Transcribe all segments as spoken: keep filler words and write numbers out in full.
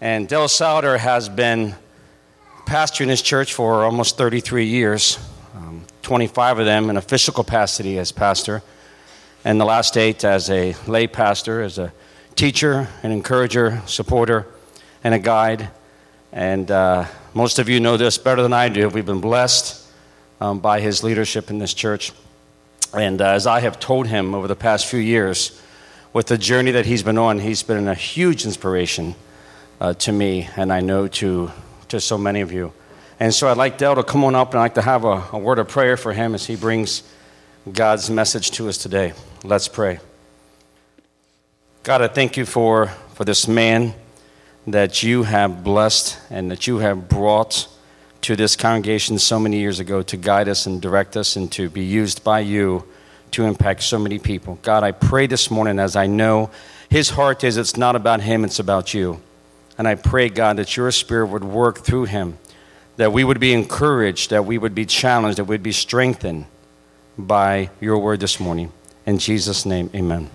And Del Souder has been pastoring his church for almost thirty-three years, um, twenty-five of them in official capacity as pastor, and the last eight as a lay pastor, as a teacher, an encourager, supporter, and a guide. And uh, most of you know this better than I do. We've been blessed um, by his leadership in this church. And uh, as I have told him over the past few years, with the journey that he's been on, he's been a huge inspiration Uh, to me, and I know to to so many of you. And so I'd like Del to come on up, and I'd like to have a, a word of prayer for him as he brings God's message to us today. Let's pray. God, I thank you for, for this man that you have blessed and that you have brought to this congregation so many years ago to guide us and direct us and to be used by you to impact so many people. God, I pray this morning, as I know his heart is, it's not about him, it's about you. And I pray, God, that your Spirit would work through him, that we would be encouraged, that we would be challenged, that we'd be strengthened by your word this morning. In Jesus' name, amen.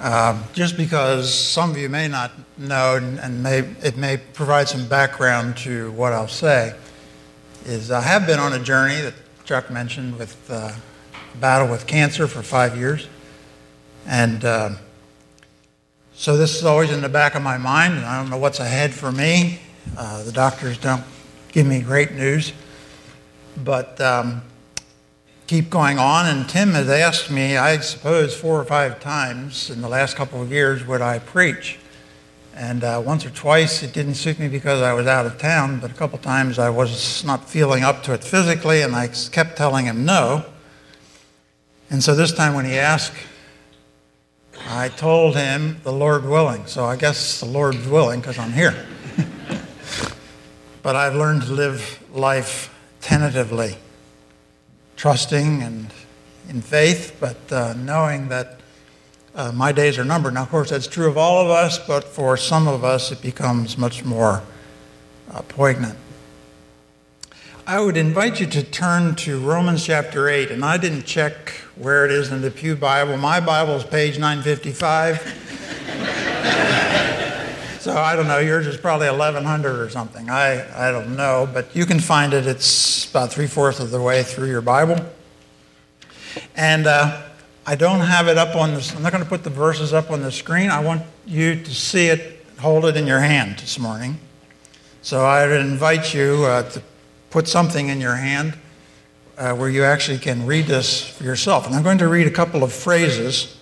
Uh, just because some of you may not know, and may, it may provide some background to what I'll say, is I have been on a journey that Chuck mentioned with... Uh, battle with cancer for five years. And uh, so this is always in the back of my mind, and I don't know what's ahead for me. Uh, the doctors don't give me great news. But um, keep going on, and Tim has asked me, I suppose, four or five times in the last couple of years, would I preach? And uh, once or twice it didn't suit me because I was out of town, but a couple times I was not feeling up to it physically, and I kept telling him no. And so this time when he asked, I told him, the Lord willing. So I guess the Lord's willing because I'm here. But I've learned to live life tentatively, trusting and in faith, but uh, knowing that uh, my days are numbered. Now, of course, that's true of all of us, but for some of us, it becomes much more uh, poignant. I would invite you to turn to Romans chapter eight, and I didn't check where it is in the Pew Bible. My Bible's page nine fifty-five, so I don't know, yours is probably eleven hundred or something, I, I don't know, but you can find it. It's about three-fourths of the way through your Bible, and uh, I don't have it up on the, I'm not going to put the verses up on the screen. I want you to see it, hold it in your hand this morning, so I would invite you uh, to put something in your hand uh, where you actually can read this for yourself. And I'm going to read a couple of phrases.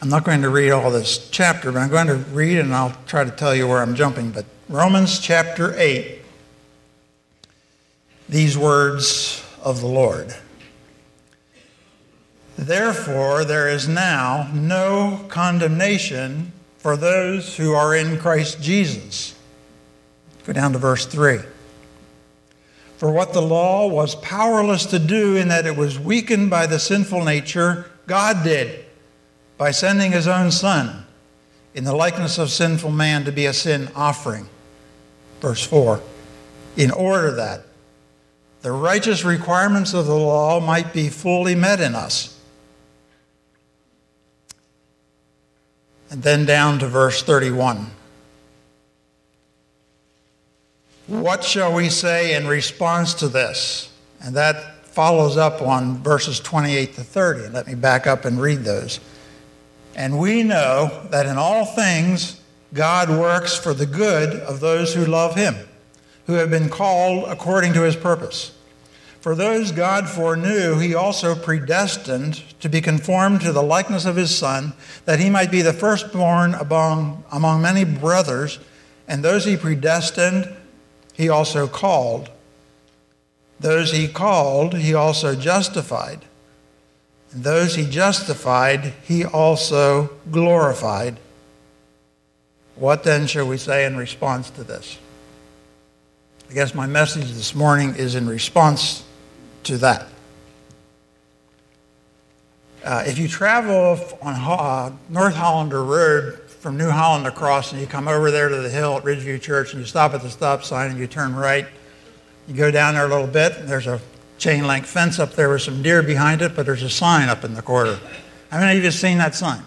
I'm not going to read all this chapter, but I'm going to read and I'll try to tell you where I'm jumping. But Romans chapter eight, these words of the Lord. Therefore, there is now no condemnation for those who are in Christ Jesus. Go down to verse three. For what the law was powerless to do in that it was weakened by the sinful nature, God did by sending his own Son in the likeness of sinful man to be a sin offering. Verse four, in order that the righteous requirements of the law might be fully met in us. And then down to verse thirty-one. What shall we say in response to this? And that follows up on verses twenty-eight to thirty. And let me back up and read those. And we know that in all things God works for the good of those who love him, who have been called according to his purpose. For those God foreknew, he also predestined to be conformed to the likeness of his Son, that he might be the firstborn among, among many brothers. And those he predestined, he also called. Those he called, he also justified. And those he justified, he also glorified. What then shall we say in response to this? I guess my message this morning is in response to that. Uh, if you travel on uh, North Hollander Road, from New Holland across, and you come over there to the hill at Ridgeview Church, and you stop at the stop sign, and you turn right. You go down there a little bit, and there's a chain link fence up there with some deer behind it, but there's a sign up in the corner. How many of you have seen that sign?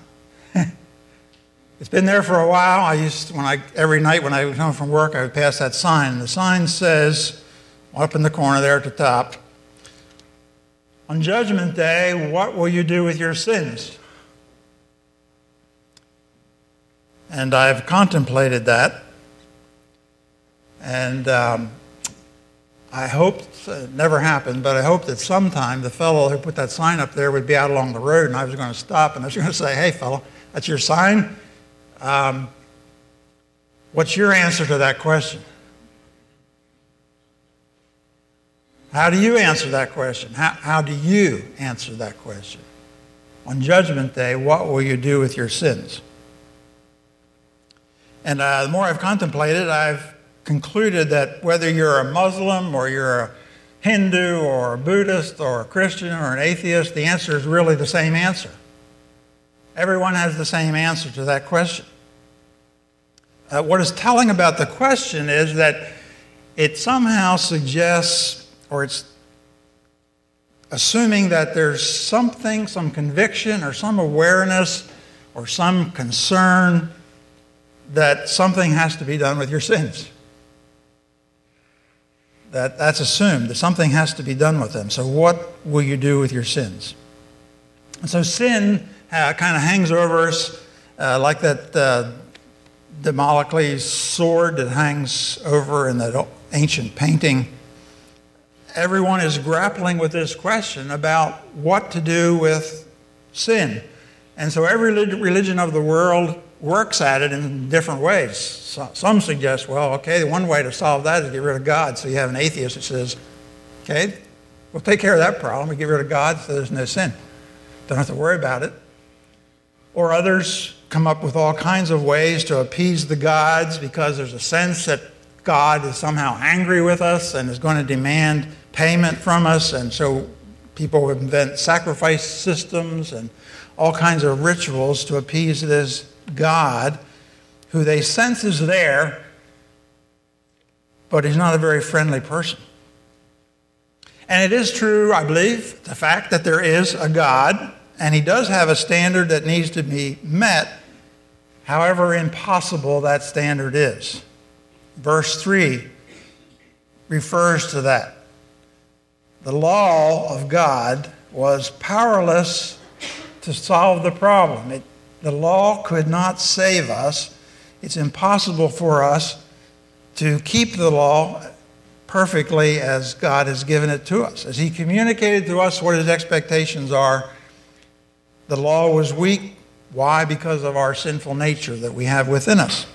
It's been there for a while. I used to, when I every night when I was home from work, I would pass that sign. And the sign says, up in the corner there at the top, "On Judgment Day, what will you do with your sins?" And I've contemplated that. And um, I hoped, it never happened, but I hoped that sometime the fellow who put that sign up there would be out along the road, and I was going to stop, and I was going to say, "Hey, fellow, that's your sign? Um, what's your answer to that question? How do you answer that question? How, how do you answer that question? On Judgment Day, what will you do with your sins?" And uh, the more I've contemplated, I've concluded that whether you're a Muslim or you're a Hindu or a Buddhist or a Christian or an atheist, the answer is really the same answer. Everyone has the same answer to that question. Uh, what is telling about the question is that it somehow suggests, or it's assuming that there's something, some conviction or some awareness or some concern that something has to be done with your sins. That that's assumed, that something has to be done with them. So what will you do with your sins? And so sin uh, kind of hangs over us uh, like that uh, Damocles sword that hangs over in that ancient painting. Everyone is grappling with this question about what to do with sin. And so every religion of the world works at it in different ways. So, some suggest, well, okay, one way to solve that is get rid of God. So you have an atheist that says, okay, we'll take care of that problem. We get rid of God so there's no sin. Don't have to worry about it. Or others come up with all kinds of ways to appease the gods because there's a sense that God is somehow angry with us and is going to demand payment from us. And so people invent sacrifice systems and all kinds of rituals to appease this God, who they sense is there, but he's not a very friendly person. And it is true, I believe, the fact that there is a God, and he does have a standard that needs to be met, however impossible that standard is. Verse three refers to that. The law of God was powerless to solve the problem. It The law could not save us. It's impossible for us to keep the law perfectly as God has given it to us. As he communicated to us what his expectations are, the law was weak. Why? Because of our sinful nature that we have within us.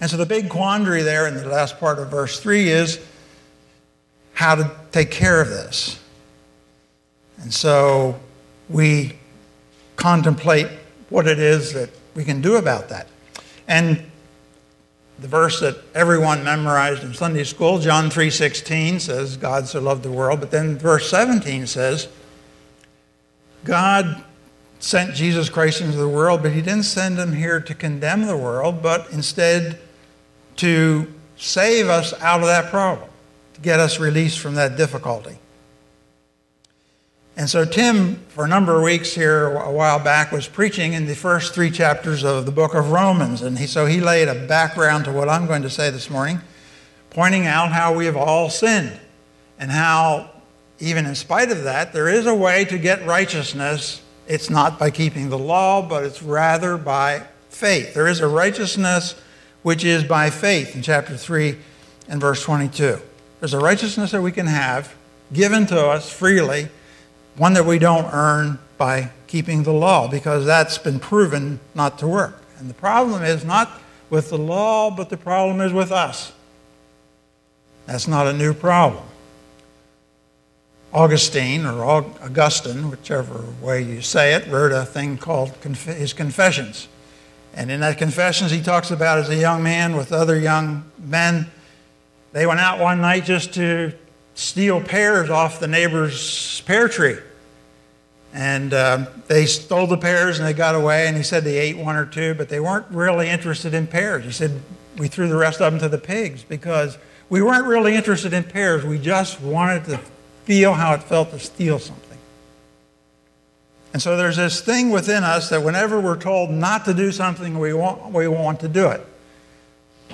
And so the big quandary there in the last part of verse three is how to take care of this. And so we contemplate what it is that we can do about that. And the verse that everyone memorized in Sunday school, John three sixteen, says, "God so loved the world." But then verse seventeen says, God sent Jesus Christ into the world, but he didn't send him here to condemn the world, but instead to save us out of that problem, to get us released from that difficulty. And so Tim, for a number of weeks here a while back, was preaching in the first three chapters of the book of Romans. And he, so he laid a background to what I'm going to say this morning, pointing out how we have all sinned and how, even in spite of that, there is a way to get righteousness. It's not by keeping the law, but it's rather by faith. There is a righteousness which is by faith in chapter three and verse twenty-two. There's a righteousness that we can have given to us freely, one that we don't earn by keeping the law, because that's been proven not to work. And the problem is not with the law, but the problem is with us. That's not a new problem. Augustine, or Augustine, whichever way you say it, wrote a thing called his Confessions. And in that Confessions, he talks about as a young man with other young men, they went out one night just to steal pears off the neighbor's pear tree. And uh, they stole the pears and they got away, and he said they ate one or two, but they weren't really interested in pears. He said, we threw the rest of them to the pigs because we weren't really interested in pears. We just wanted to feel how it felt to steal something. And so there's this thing within us that whenever we're told not to do something, we want, we want to do it.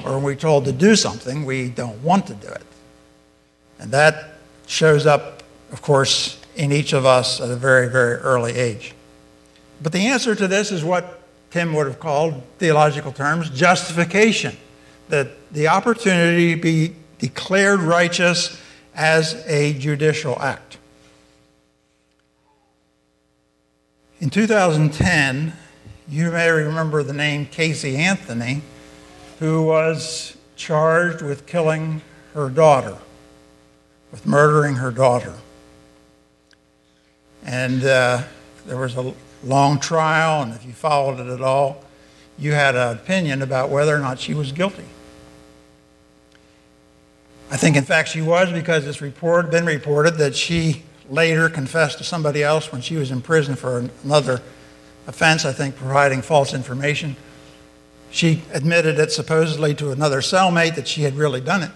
Or when we're told to do something, we don't want to do it. And that shows up, of course, in each of us at a very, very early age. But the answer to this is what Tim would have called, theological terms, justification. That the opportunity to be declared righteous as a judicial act. In two thousand ten, you may remember the name Casey Anthony, who was charged with killing her daughter, with murdering her daughter. And uh, there was a long trial, and if you followed it at all, you had an opinion about whether or not she was guilty. I think, in fact, she was, because it's report, been reported that she later confessed to somebody else when she was in prison for another offense, I think providing false information. She admitted it supposedly to another cellmate that she had really done it.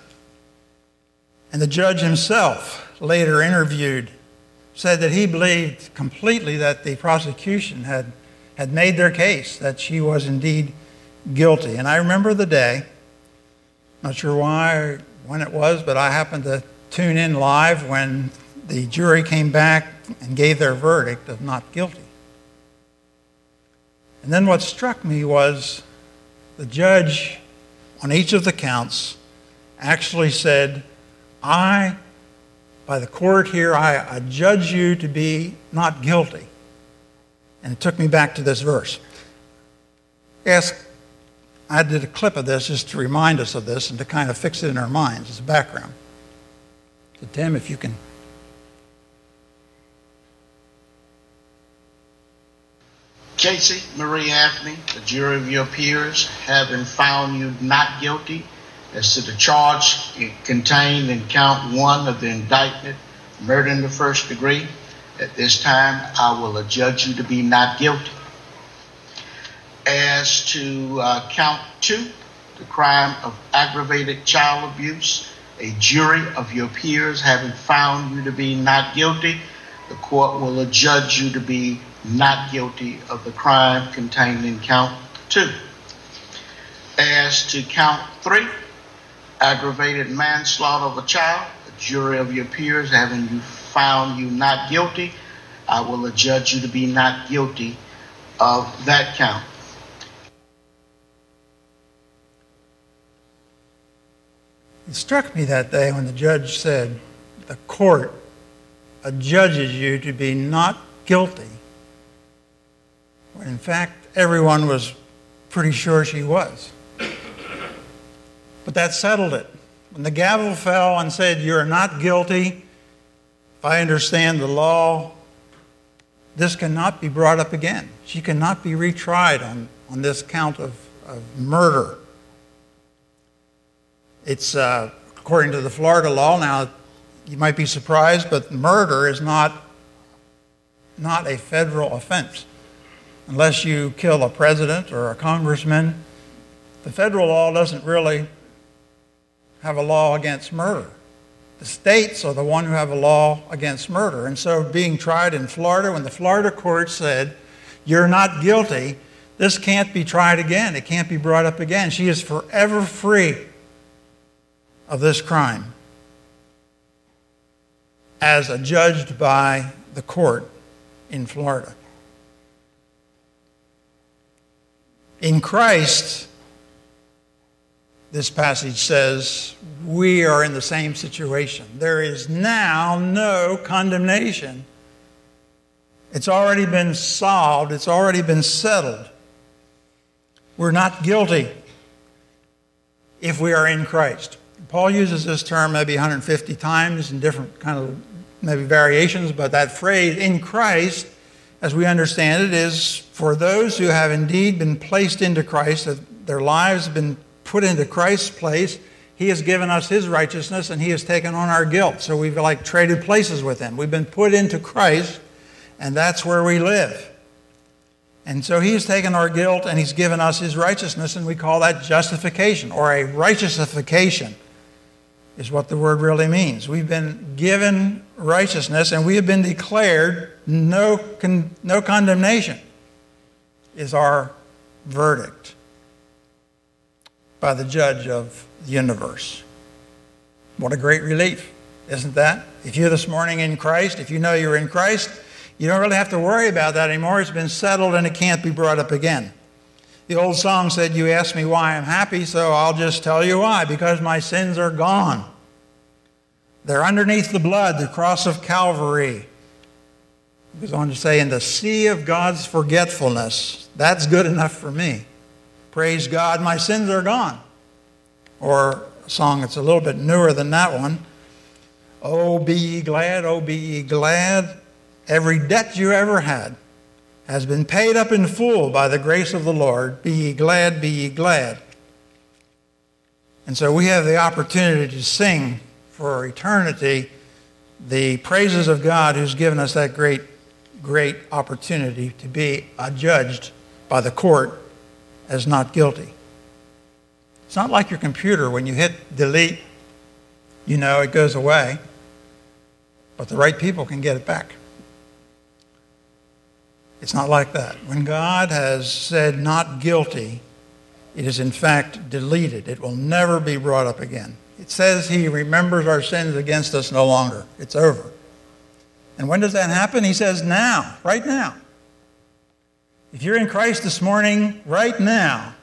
And the judge himself, later interviewed, said that he believed completely that the prosecution had, had made their case, that she was indeed guilty. And I remember the day, not sure why or when it was, but I happened to tune in live when the jury came back and gave their verdict of not guilty. And then what struck me was the judge on each of the counts actually said, I By the court here, I, I judge you to be not guilty. And it took me back to this verse. Ask, I did a clip of this just to remind us of this and to kind of fix it in our minds as a background. So Tim, if you can. Casey Marie Anthony, the jury of your peers, having found you not guilty as to the charge contained in count one of the indictment, murder in the first degree, at this time I will adjudge you to be not guilty. As to uh, count two, the crime of aggravated child abuse, a jury of your peers having found you to be not guilty, the court will adjudge you to be not guilty of the crime contained in count two. As to count three, aggravated manslaughter of a child, a jury of your peers having you found you not guilty, I will adjudge you to be not guilty of that count. It struck me that day when the judge said, the court adjudges you to be not guilty, when in fact everyone was pretty sure she was. But that settled it. When the gavel fell and said, you're not guilty, if I understand the law, this cannot be brought up again. She cannot be retried on, on this count of, of murder. It's, uh, according to the Florida law, now you might be surprised, but murder is not, not a federal offense. Unless you kill a president or a congressman, the federal law doesn't really have a law against murder. The states are the one who have a law against murder. And so being tried in Florida, when the Florida court said, you're not guilty, this can't be tried again. It can't be brought up again. She is forever free of this crime as adjudged by the court in Florida. In Christ, this passage says, we are in the same situation. There is now no condemnation. It's already been solved. It's already been settled. We're not guilty if we are in Christ. Paul uses this term maybe one hundred fifty times in different kind of maybe variations, but that phrase, in Christ, as we understand it, is for those who have indeed been placed into Christ, that their lives have been put into Christ's place. He has given us his righteousness and he has taken on our guilt. So we've like traded places with him. We've been put into Christ and that's where we live. And so he has taken our guilt and he's given us his righteousness, and we call that justification or a righteousification is what the word really means. We've been given righteousness, and we have been declared no con- no condemnation is our verdict by the judge of the universe. What a great relief, isn't that? If you're this morning in Christ, if you know you're in Christ, you don't really have to worry about that anymore. It's been settled, and it can't be brought up again. The old song said, "You ask me why I'm happy, so I'll just tell you why. Because my sins are gone. They're underneath the blood, the cross of Calvary." It goes on to say, "In the sea of God's forgetfulness, that's good enough for me. Praise God, my sins are gone." Or a song that's a little bit newer than that one, "Oh, be ye glad, oh, be ye glad. Every debt you ever had has been paid up in full by the grace of the Lord. Be ye glad, be ye glad." And so we have the opportunity to sing for eternity the praises of God, who's given us that great, great opportunity to be adjudged by the court as not guilty. It's not like your computer. When you hit delete, you know it goes away. But the right people can get it back. It's not like that. When God has said not guilty, it is in fact deleted. It will never be brought up again. It says he remembers our sins against us no longer. It's over. And when does that happen? He says now, right now. If you're in Christ this morning, right now,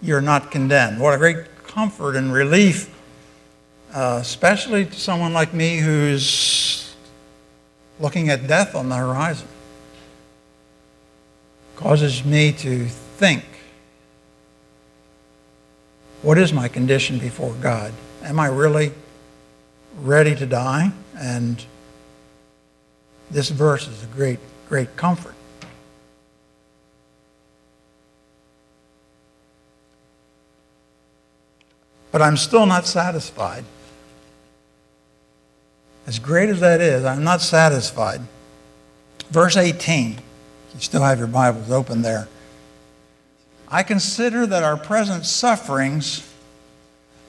you're not condemned. What a great comfort and relief, uh, especially to someone like me who's looking at death on the horizon. Causes me to think, what is my condition before God? Am I really ready to die? And this verse is a great, great comfort. But I'm still not satisfied. As great as that is, I'm not satisfied. Verse eighteen. You still have your Bibles open there. "I consider that our present sufferings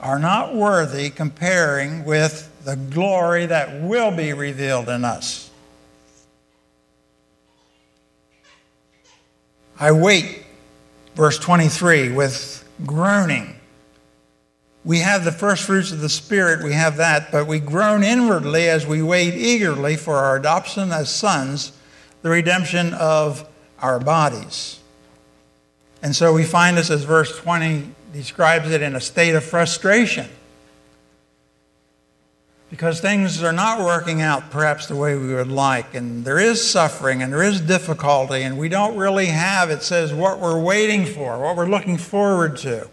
are not worthy comparing with the glory that will be revealed in us. I wait," verse twenty-three, "with groaning." We have the first fruits of the Spirit, we have that, but we groan inwardly as we wait eagerly for our adoption as sons, the redemption of our bodies. And so we find this, as verse twenty describes it, in a state of frustration. Because things are not working out perhaps the way we would like, and there is suffering, and there is difficulty, and we don't really have, it says, what we're waiting for, what we're looking forward to.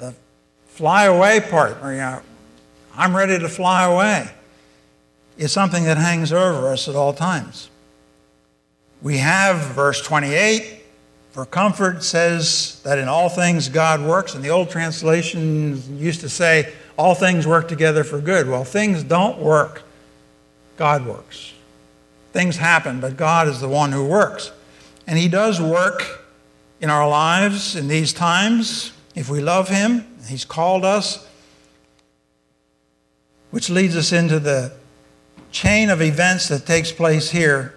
The fly away part, where, you know, I'm ready to fly away, is something that hangs over us at all times. We have verse twenty-eight, for comfort says that in all things God works. And the old translation used to say, all things work together for good. Well, things don't work. God works. Things happen, but God is the one who works. And he does work in our lives in these times. If we love him, he's called us, which leads us into the chain of events that takes place here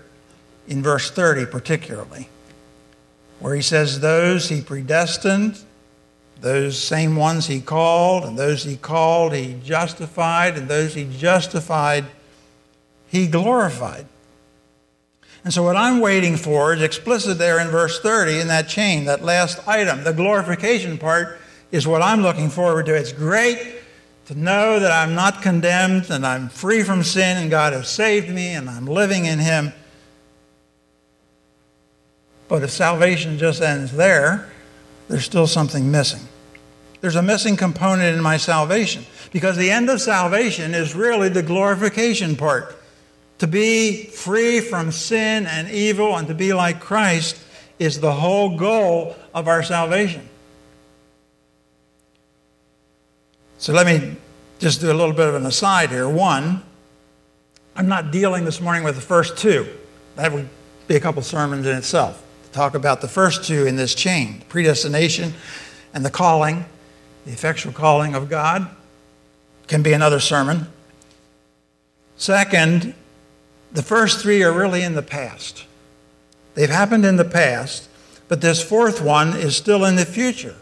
in verse thirty particularly, where he says, those he predestined, those same ones he called, and those he called he justified, and those he justified he glorified. And so what I'm waiting for is explicit there in verse thirty in that chain, that last item. The glorification part is what I'm looking forward to. It's great to know that I'm not condemned, and I'm free from sin, and God has saved me, and I'm living in him. But if salvation just ends there, there's still something missing. There's a missing component in my salvation, because the end of salvation is really the glorification part. To be free from sin and evil and to be like Christ is the whole goal of our salvation. So let me just do a little bit of an aside here. One, I'm not dealing this morning with the first two. That would be a couple sermons in itself. Talk about the first two in this chain, predestination and the calling, the effectual calling of God. can be another sermon. Second, the first three are really in the past. They've happened in the past, but this fourth one is still in the future,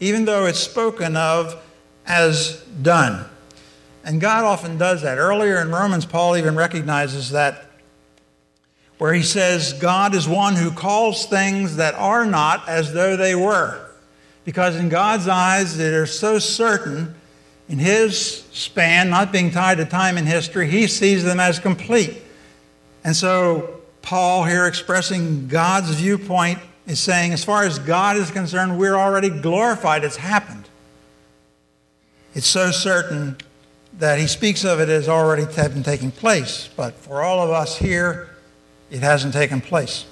even though it's spoken of as done. And God often does that. Earlier in Romans, Paul even recognizes that, where he says, God is one who calls things that are not as though they were. Because in God's eyes, they are so certain, in his span, not being tied to time in history, he sees them as complete. And so Paul here, expressing God's viewpoint, is saying, as far as God is concerned, we're already glorified. It's happened. It's so certain that he speaks of it as already taking place. But for all of us here, it hasn't taken place.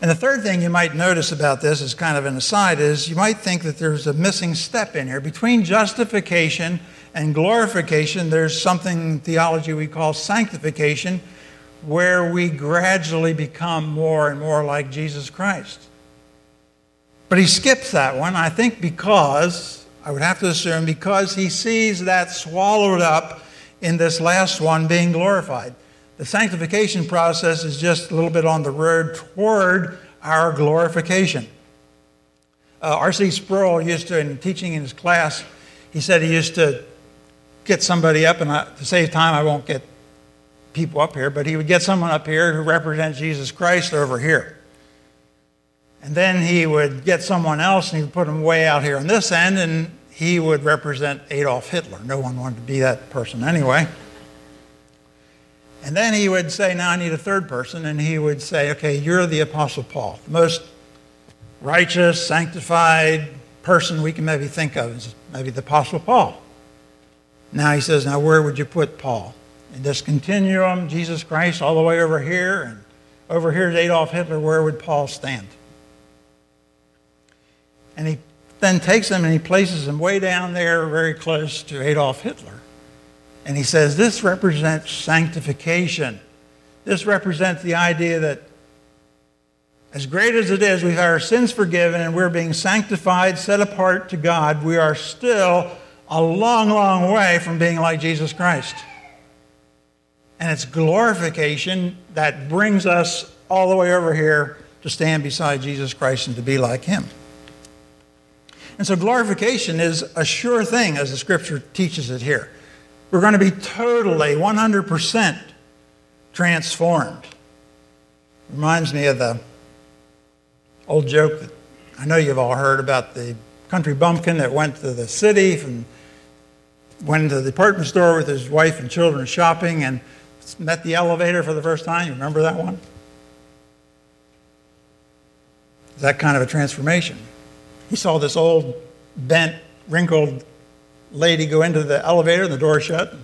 And the third thing you might notice about this, as kind of an aside, is you might think that there's a missing step in here. Between justification and glorification, there's something in theology we call sanctification, where we gradually become more and more like Jesus Christ. But he skips that one, I think because, I would have to assume, because he sees that swallowed up in this last one, being glorified. The sanctification process is just a little bit on the road toward our glorification. Uh, R C Sproul used to, in teaching in his class, he said he used to get somebody up, and I, to save time, I won't get people up here, but he would get someone up here who represents Jesus Christ over here. And then he would get someone else, and he would put them way out here on this end, and he would represent Adolf Hitler. No one wanted to be that person anyway. And then he would say, now I need a third person. And he would say, okay, you're the Apostle Paul, the most righteous, sanctified person we can maybe think of is maybe the Apostle Paul. Now he says, now where would you put Paul? In this continuum, Jesus Christ all the way over here, and over here is Adolf Hitler, where would Paul stand? And he then takes him and he places him way down there, very close to Adolf Hitler. And he says, this represents sanctification. This represents the idea that as great as it is, we've had our sins forgiven and we're being sanctified, set apart to God. We are still a long, long way from being like Jesus Christ. And it's glorification that brings us all the way over here to stand beside Jesus Christ and to be like him. And so glorification is a sure thing as the Scripture teaches it here. We're going to be totally, one hundred percent transformed. Reminds me of the old joke that I know you've all heard about the country bumpkin that went to the city and went to the department store with his wife and children shopping and met the elevator for the first time. You remember that one? It's that kind of a transformation. He saw this old, bent, wrinkled lady go into the elevator and the door shut. A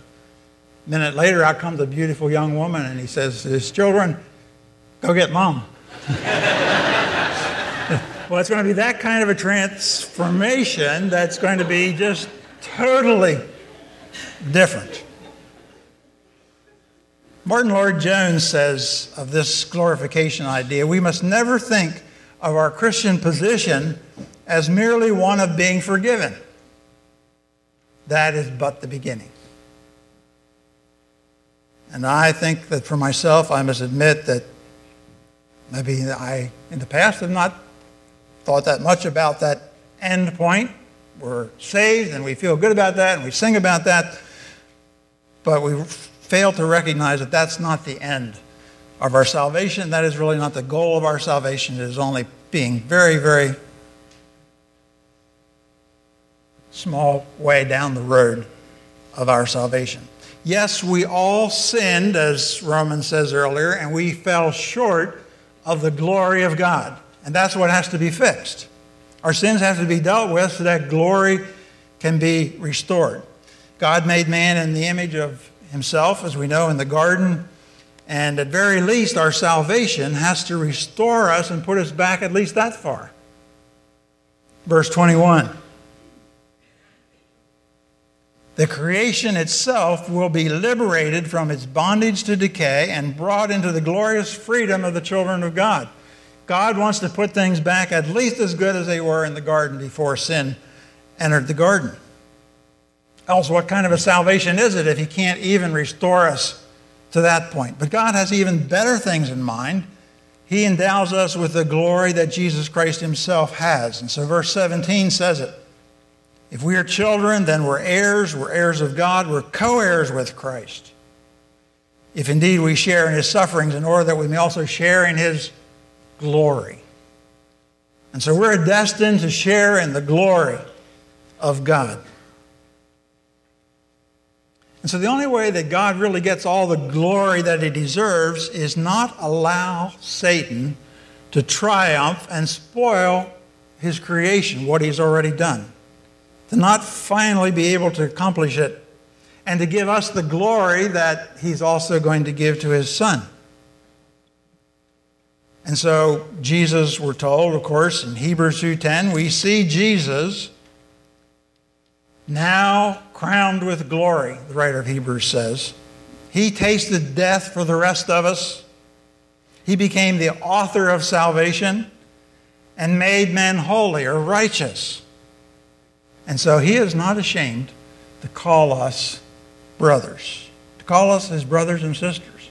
minute later out comes a beautiful young woman and he says to his children, go get mom. Well, it's going to be that kind of a transformation that's going to be just totally different. Martin Lloyd-Jones says of this glorification idea, we must never think of our Christian position as merely one of being forgiven. That is but the beginning. And I think that for myself, I must admit that maybe I, in the past, have not thought that much about that end point. We're saved, and we feel good about that, and we sing about that. But we fail to recognize that that's not the end of our salvation. That is really not the goal of our salvation. It is only being very, very small way down the road of our salvation. Yes, we all sinned, as Romans says earlier, and we fell short of the glory of God. And that's what has to be fixed. Our sins have to be dealt with so that glory can be restored. God made man in the image of himself, as we know, in the garden. And at very least, our salvation has to restore us and put us back at least that far. Verse twenty-one. The creation itself will be liberated from its bondage to decay and brought into the glorious freedom of the children of God. God wants to put things back at least as good as they were in the garden before sin entered the garden. Else what kind of a salvation is it if he can't even restore us to that point? But God has even better things in mind. He endows us with the glory that Jesus Christ himself has. And so verse seventeen says it. If we are children, then we're heirs, we're heirs of God, we're co-heirs with Christ. If indeed we share in his sufferings, in order that we may also share in his glory. And so we're destined to share in the glory of God. And so the only way that God really gets all the glory that he deserves is not allow Satan to triumph and spoil his creation, what he's already done. To not finally be able to accomplish it and to give us the glory that he's also going to give to his son. And so Jesus, we're told, of course, in Hebrews two ten, we see Jesus now crowned with glory, the writer of Hebrews says. He tasted death for the rest of us. He became the author of salvation and made men holy or righteous. And so he is not ashamed to call us brothers, to call us his brothers and sisters,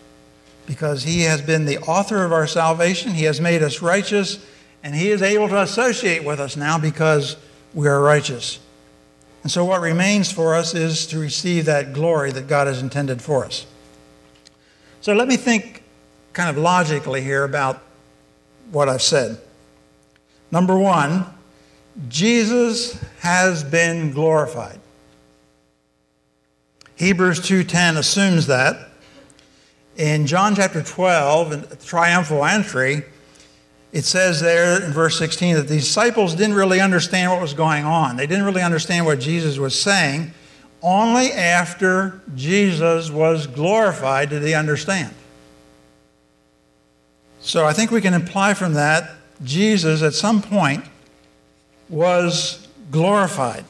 because he has been the author of our salvation. He has made us righteous, and he is able to associate with us now because we are righteous. And so what remains for us is to receive that glory that God has intended for us. So let me think kind of logically here about what I've said. Number one, Jesus has been glorified. Hebrews two ten assumes that. In John chapter twelve, in the triumphal entry, it says there in verse sixteen that the disciples didn't really understand what was going on. They didn't really understand what Jesus was saying. Only after Jesus was glorified did they understand. So I think we can imply from that Jesus at some point was glorified.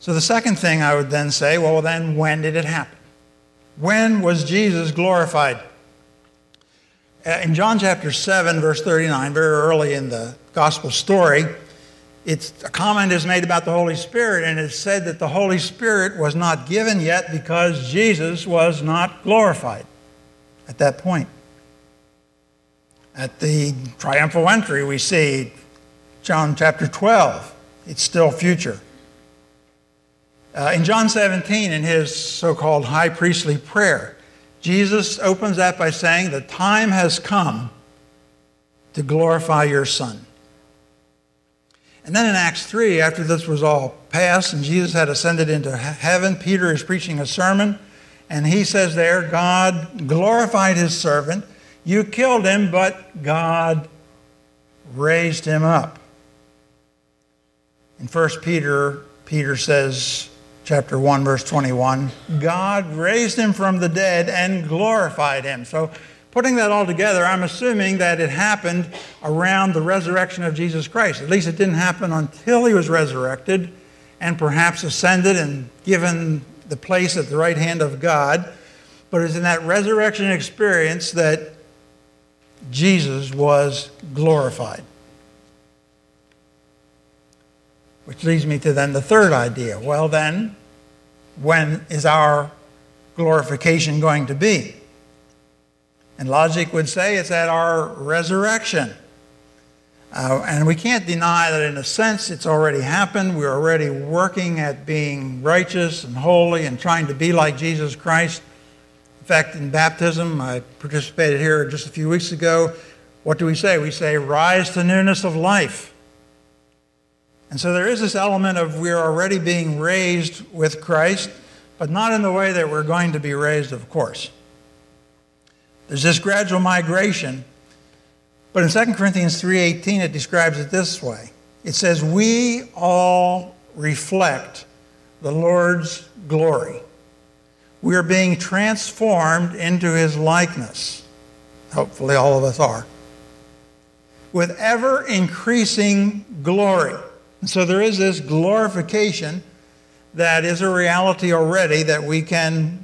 So the second thing I would then say, well, then when did it happen? When was Jesus glorified? In John chapter seven, verse thirty-nine, very early in the gospel story, it's, a comment is made about the Holy Spirit, and it's said that the Holy Spirit was not given yet because Jesus was not glorified at that point. At the triumphal entry, we see John chapter twelve. It's still future. Uh, in John seventeen, in his so-called high priestly prayer, Jesus opens that by saying, the time has come to glorify your Son. And then in Acts three, after this was all passed and Jesus had ascended into heaven, Peter is preaching a sermon, and he says there, God glorified his servant. You killed him, but God raised him up. In First Peter, Peter says, chapter one, verse twenty-one, God raised him from the dead and glorified him. So putting that all together, I'm assuming that it happened around the resurrection of Jesus Christ. At least it didn't happen until he was resurrected and perhaps ascended and given the place at the right hand of God. But it's in that resurrection experience that Jesus was glorified. Which leads me to then the third idea. Well then, when is our glorification going to be? And logic would say it's at our resurrection. Uh, and we can't deny that in a sense it's already happened. We're already working at being righteous and holy and trying to be like Jesus Christ. In fact, in baptism, I participated here just a few weeks ago. What do we say? We say, rise to newness of life. And so there is this element of we're already being raised with Christ, but not in the way that we're going to be raised, of course. There's this gradual migration, but in Second Corinthians three eighteen it describes it this way. It says, we all reflect the Lord's glory. We are being transformed into his likeness. Hopefully all of us are. With ever-increasing glory. And so there is this glorification that is a reality already that we can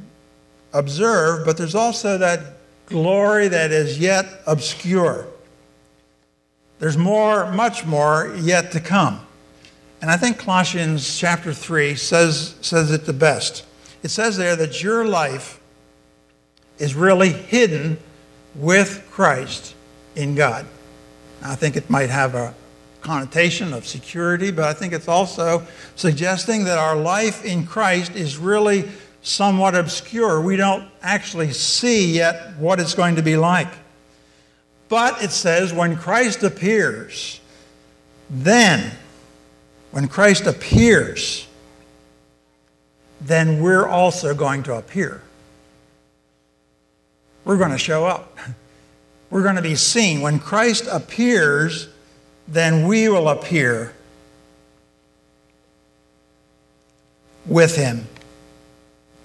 observe, but there's also that glory that is yet obscure. There's more, much more yet to come. And I think Colossians chapter three says, says it the best. It says there that your life is really hidden with Christ in God. I think it might have a connotation of security, but I think it's also suggesting that our life in Christ is really somewhat obscure. We don't actually see yet what it's going to be like. But it says when Christ appears, then, when Christ appears, then we're also going to appear. We're going to show up. We're going to be seen. When Christ appears, then we will appear with him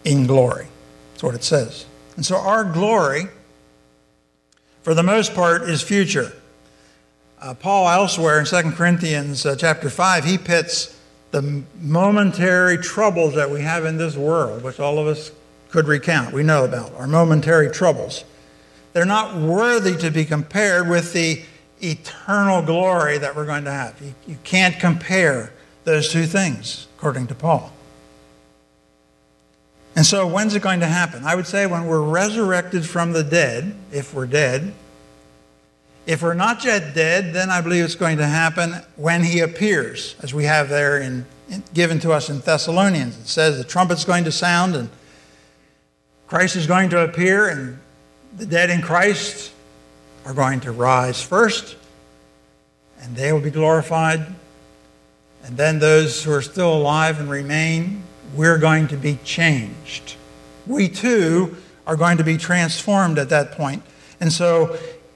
in glory. That's what it says. And so our glory, for the most part, is future. Uh, Paul elsewhere in Second Corinthians uh, chapter five, he pits the momentary troubles that we have in this world, which all of us could recount, we know about, our momentary troubles. They're not worthy to be compared with the eternal glory that we're going to have. You, you can't compare those two things, according to Paul. And so when's it going to happen? I would say when we're resurrected from the dead, if we're dead. If we're not yet dead, then I believe it's going to happen when he appears, as we have there in, in, given to us in Thessalonians. It says the trumpet's going to sound and Christ is going to appear, and the dead in Christ are going to rise first, and they will be glorified. And then those who are still alive and remain, we're going to be changed. We too are going to be transformed at that point. And so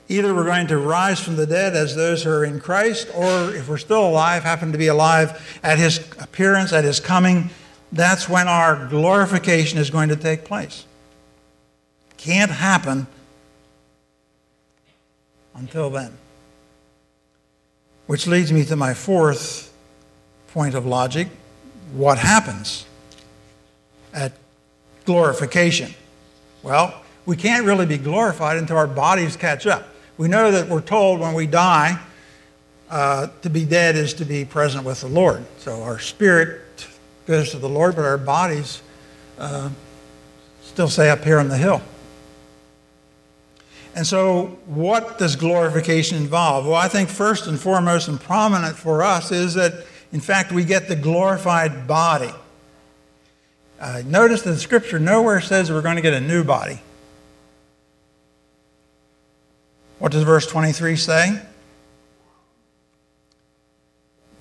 either we're going to rise from the dead as those who are in Christ, or if we're still alive, happen to be alive at his appearance, at his coming, that's when our glorification is going to take place. Can't happen until then. Which leads me to my fourth point of logic. What happens at glorification? Well, we can't really be glorified until our bodies catch up. We know that we're told when we die, uh, to be dead is to be present with the Lord. So our spirit goes to the Lord, but our bodies uh, still stay up here on the hill. And so what does glorification involve? Well, I think first and foremost and prominent for us is that, in fact, we get the glorified body. Uh, notice that the Scripture nowhere says we're going to get a new body. What does verse twenty-three say?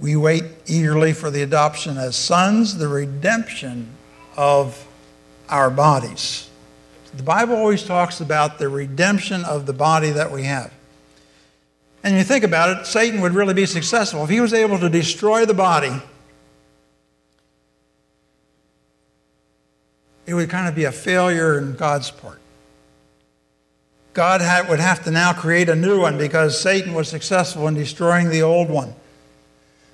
We wait eagerly for the adoption as sons, the redemption of our bodies. The Bible always talks about the redemption of the body that we have. And you think about it, Satan would really be successful if he was able to destroy the body. It would kind of be a failure in God's part. God had, would have to now create a new one because Satan was successful in destroying the old one.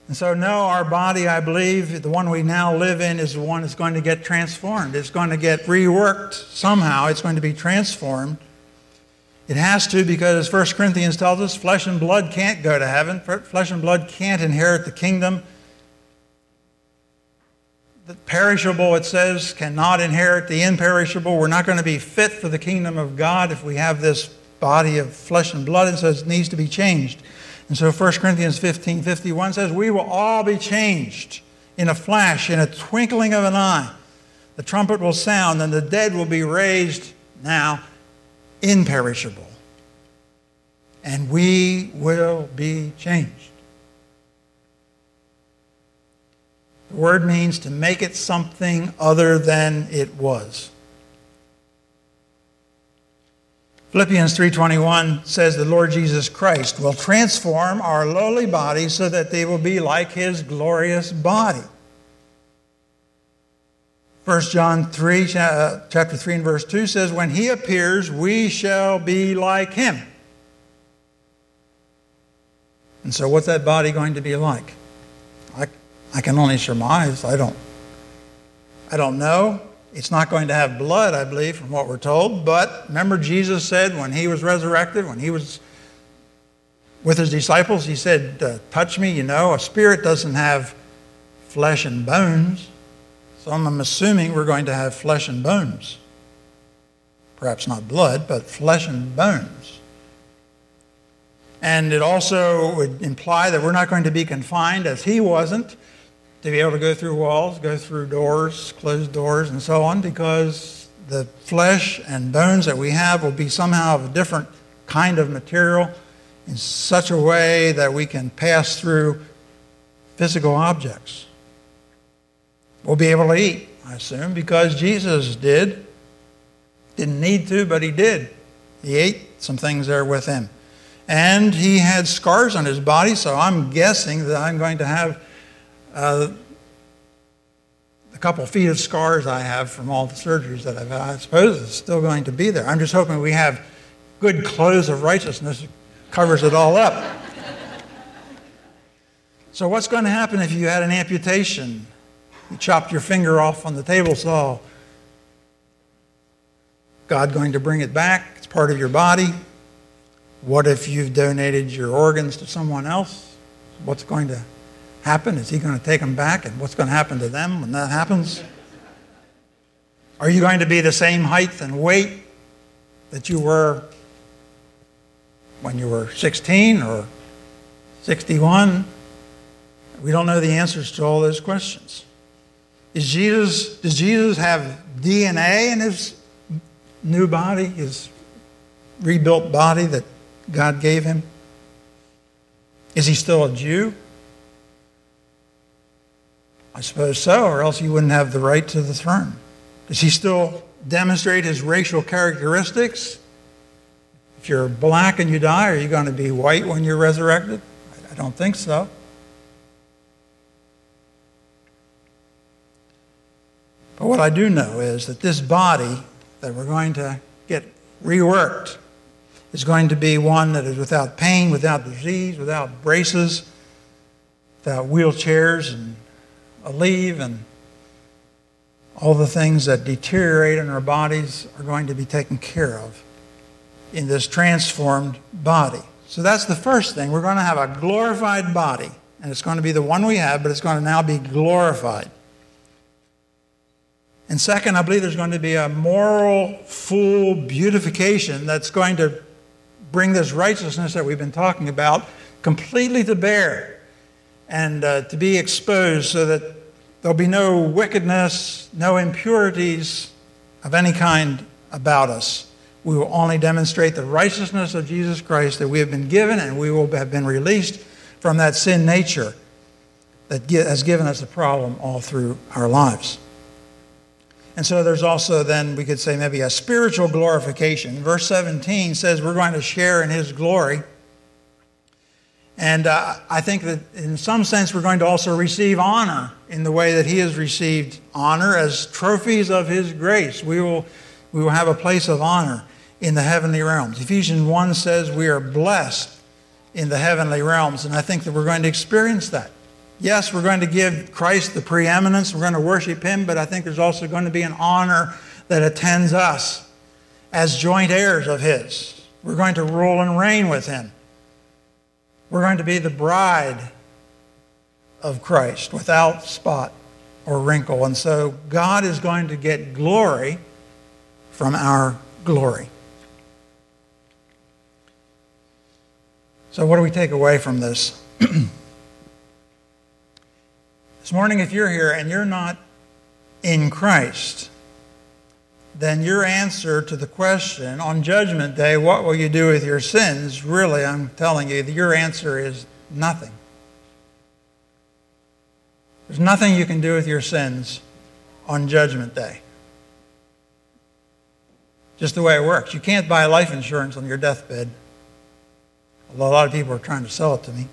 And so no, our body, I believe, the one we now live in is the one that's going to get transformed. It's going to get reworked somehow. It's going to be transformed. It has to, because as First Corinthians tells us, flesh and blood can't go to heaven. Flesh and blood can't inherit the kingdom. The perishable, it says, cannot inherit the imperishable. We're not going to be fit for the kingdom of God if we have this body of flesh and blood, and so it needs to be changed. And so First Corinthians fifteen fifty-one says, we will all be changed in a flash, in a twinkling of an eye. The trumpet will sound, and the dead will be raised now imperishable. And we will be changed. The word means to make it something other than it was. Philippians three twenty-one says the Lord Jesus Christ will transform our lowly bodies so that they will be like his glorious body. First John three, chapter three and verse two says, when he appears, we shall be like him. And so what's that body going to be like? I can only surmise. I don't I don't know. It's not going to have blood, I believe, from what we're told. But remember Jesus said when he was resurrected, when he was with his disciples, he said, touch me, you know. A spirit doesn't have flesh and bones. So I'm assuming we're going to have flesh and bones. Perhaps not blood, but flesh and bones. And it also would imply that we're not going to be confined, as he wasn't, to be able to go through walls, go through doors, closed doors, and so on, because the flesh and bones that we have will be somehow of a different kind of material in such a way that we can pass through physical objects. We'll be able to eat, I assume, because Jesus did. Didn't need to, but he did. He ate some things there with him. And he had scars on his body, so I'm guessing that I'm going to have uh, a couple feet of scars I have from all the surgeries that I've had. I suppose it's still going to be there. I'm just hoping we have good clothes of righteousness that covers it all up. So what's going to happen if you had an amputation? You chopped your finger off on the table saw. God going to bring it back? It's part of your body. What if you've donated your organs to someone else? What's going to happen? Is he going to take them back? And what's going to happen to them when that happens? Are you going to be the same height and weight that you were when you were sixteen or sixty-one? We don't know the answers to all those questions. Is Jesus, does Jesus have D N A in his new body, his rebuilt body that God gave him? Is he still a Jew? I suppose so, or else he wouldn't have the right to the throne. Does he still demonstrate his racial characteristics? If you're black and you die, are you going to be white when you're resurrected? I don't think so. But what I do know is that this body that we're going to get reworked is going to be one that is without pain, without disease, without braces, without wheelchairs and a leave, and all the things that deteriorate in our bodies are going to be taken care of in this transformed body. So that's the first thing. We're going to have a glorified body, and it's going to be the one we have, but it's going to now be glorified. And second, I believe there's going to be a moral, full beautification that's going to bring this righteousness that we've been talking about completely to bear and uh, to be exposed, so that there'll be no wickedness, no impurities of any kind about us. We will only demonstrate the righteousness of Jesus Christ that we have been given, and we will have been released from that sin nature that has given us a problem all through our lives. And so there's also then, we could say, maybe a spiritual glorification. Verse seventeen says we're going to share in his glory. And uh, I think that in some sense we're going to also receive honor in the way that he has received honor as trophies of his grace. We will, we will have a place of honor in the heavenly realms. Ephesians one says we are blessed in the heavenly realms. And I think that we're going to experience that. Yes, we're going to give Christ the preeminence. We're going to worship him, but I think there's also going to be an honor that attends us as joint heirs of his. We're going to rule and reign with him. We're going to be the bride of Christ without spot or wrinkle. And so God is going to get glory from our glory. So what do we take away from this? This morning, if you're here and you're not in Christ, then your answer to the question on Judgment Day, what will you do with your sins? Really, I'm telling you, your answer is nothing. There's nothing you can do with your sins on Judgment Day. Just the way it works. You can't buy life insurance on your deathbed. Although a lot of people are trying to sell it to me.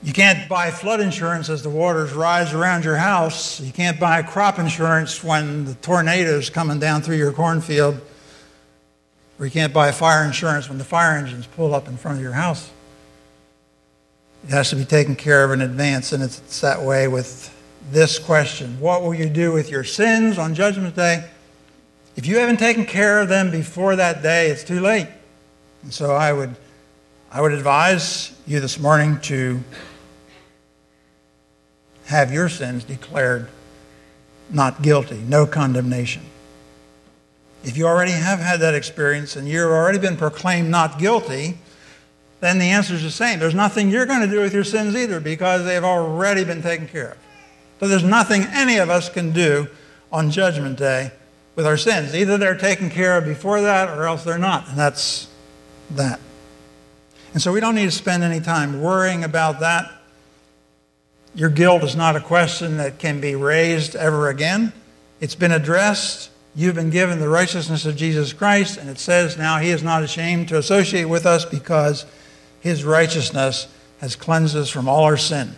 You can't buy flood insurance as the waters rise around your house. You can't buy crop insurance when the tornado's coming down through your cornfield. Or you can't buy fire insurance when the fire engines pull up in front of your house. It has to be taken care of in advance, and it's, it's that way with this question. What will you do with your sins on Judgment Day? If you haven't taken care of them before that day, it's too late. And so I would, I would advise you this morning to have your sins declared not guilty, no condemnation. If you already have had that experience and you've already been proclaimed not guilty, then the answer is the same. There's nothing you're going to do with your sins either, because they've already been taken care of. So there's nothing any of us can do on Judgment Day with our sins. Either they're taken care of before that or else they're not. And that's that. And so we don't need to spend any time worrying about that. Your guilt is not a question that can be raised ever again. It's been addressed. You've been given the righteousness of Jesus Christ, and it says now he is not ashamed to associate with us because his righteousness has cleansed us from all our sin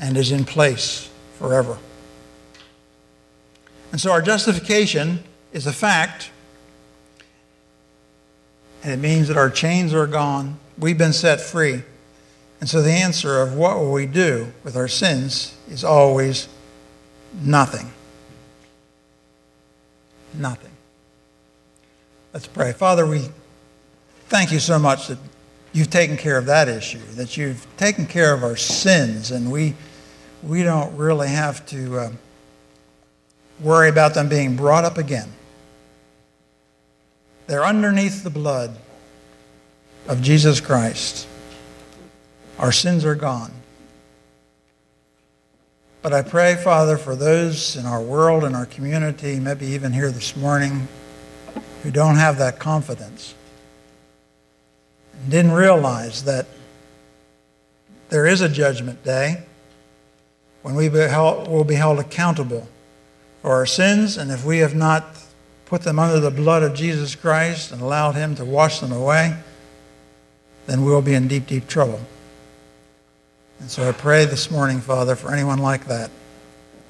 and is in place forever. And so our justification is a fact, and it means that our chains are gone. We've been set free. And so the answer of what will we do with our sins is always nothing. Nothing. Let's pray. Father, we thank you so much that you've taken care of that issue, that you've taken care of our sins, and we we don't really have to uh, worry about them being brought up again. They're underneath the blood of Jesus Christ. Our sins are gone. But I pray, Father, for those in our world, in our community, maybe even here this morning, who don't have that confidence and didn't realize that there is a judgment day when we will be held accountable for our sins, and if we have not put them under the blood of Jesus Christ and allowed him to wash them away, then we'll be in deep, deep trouble. And so I pray this morning, Father, for anyone like that,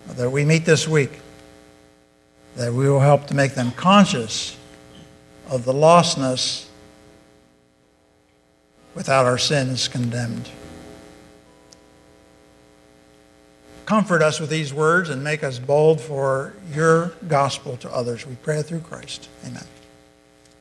that we meet this week, that we will help to make them conscious of the lostness without our sins condemned. Comfort us with these words and make us bold for your gospel to others. We pray through Christ. Amen.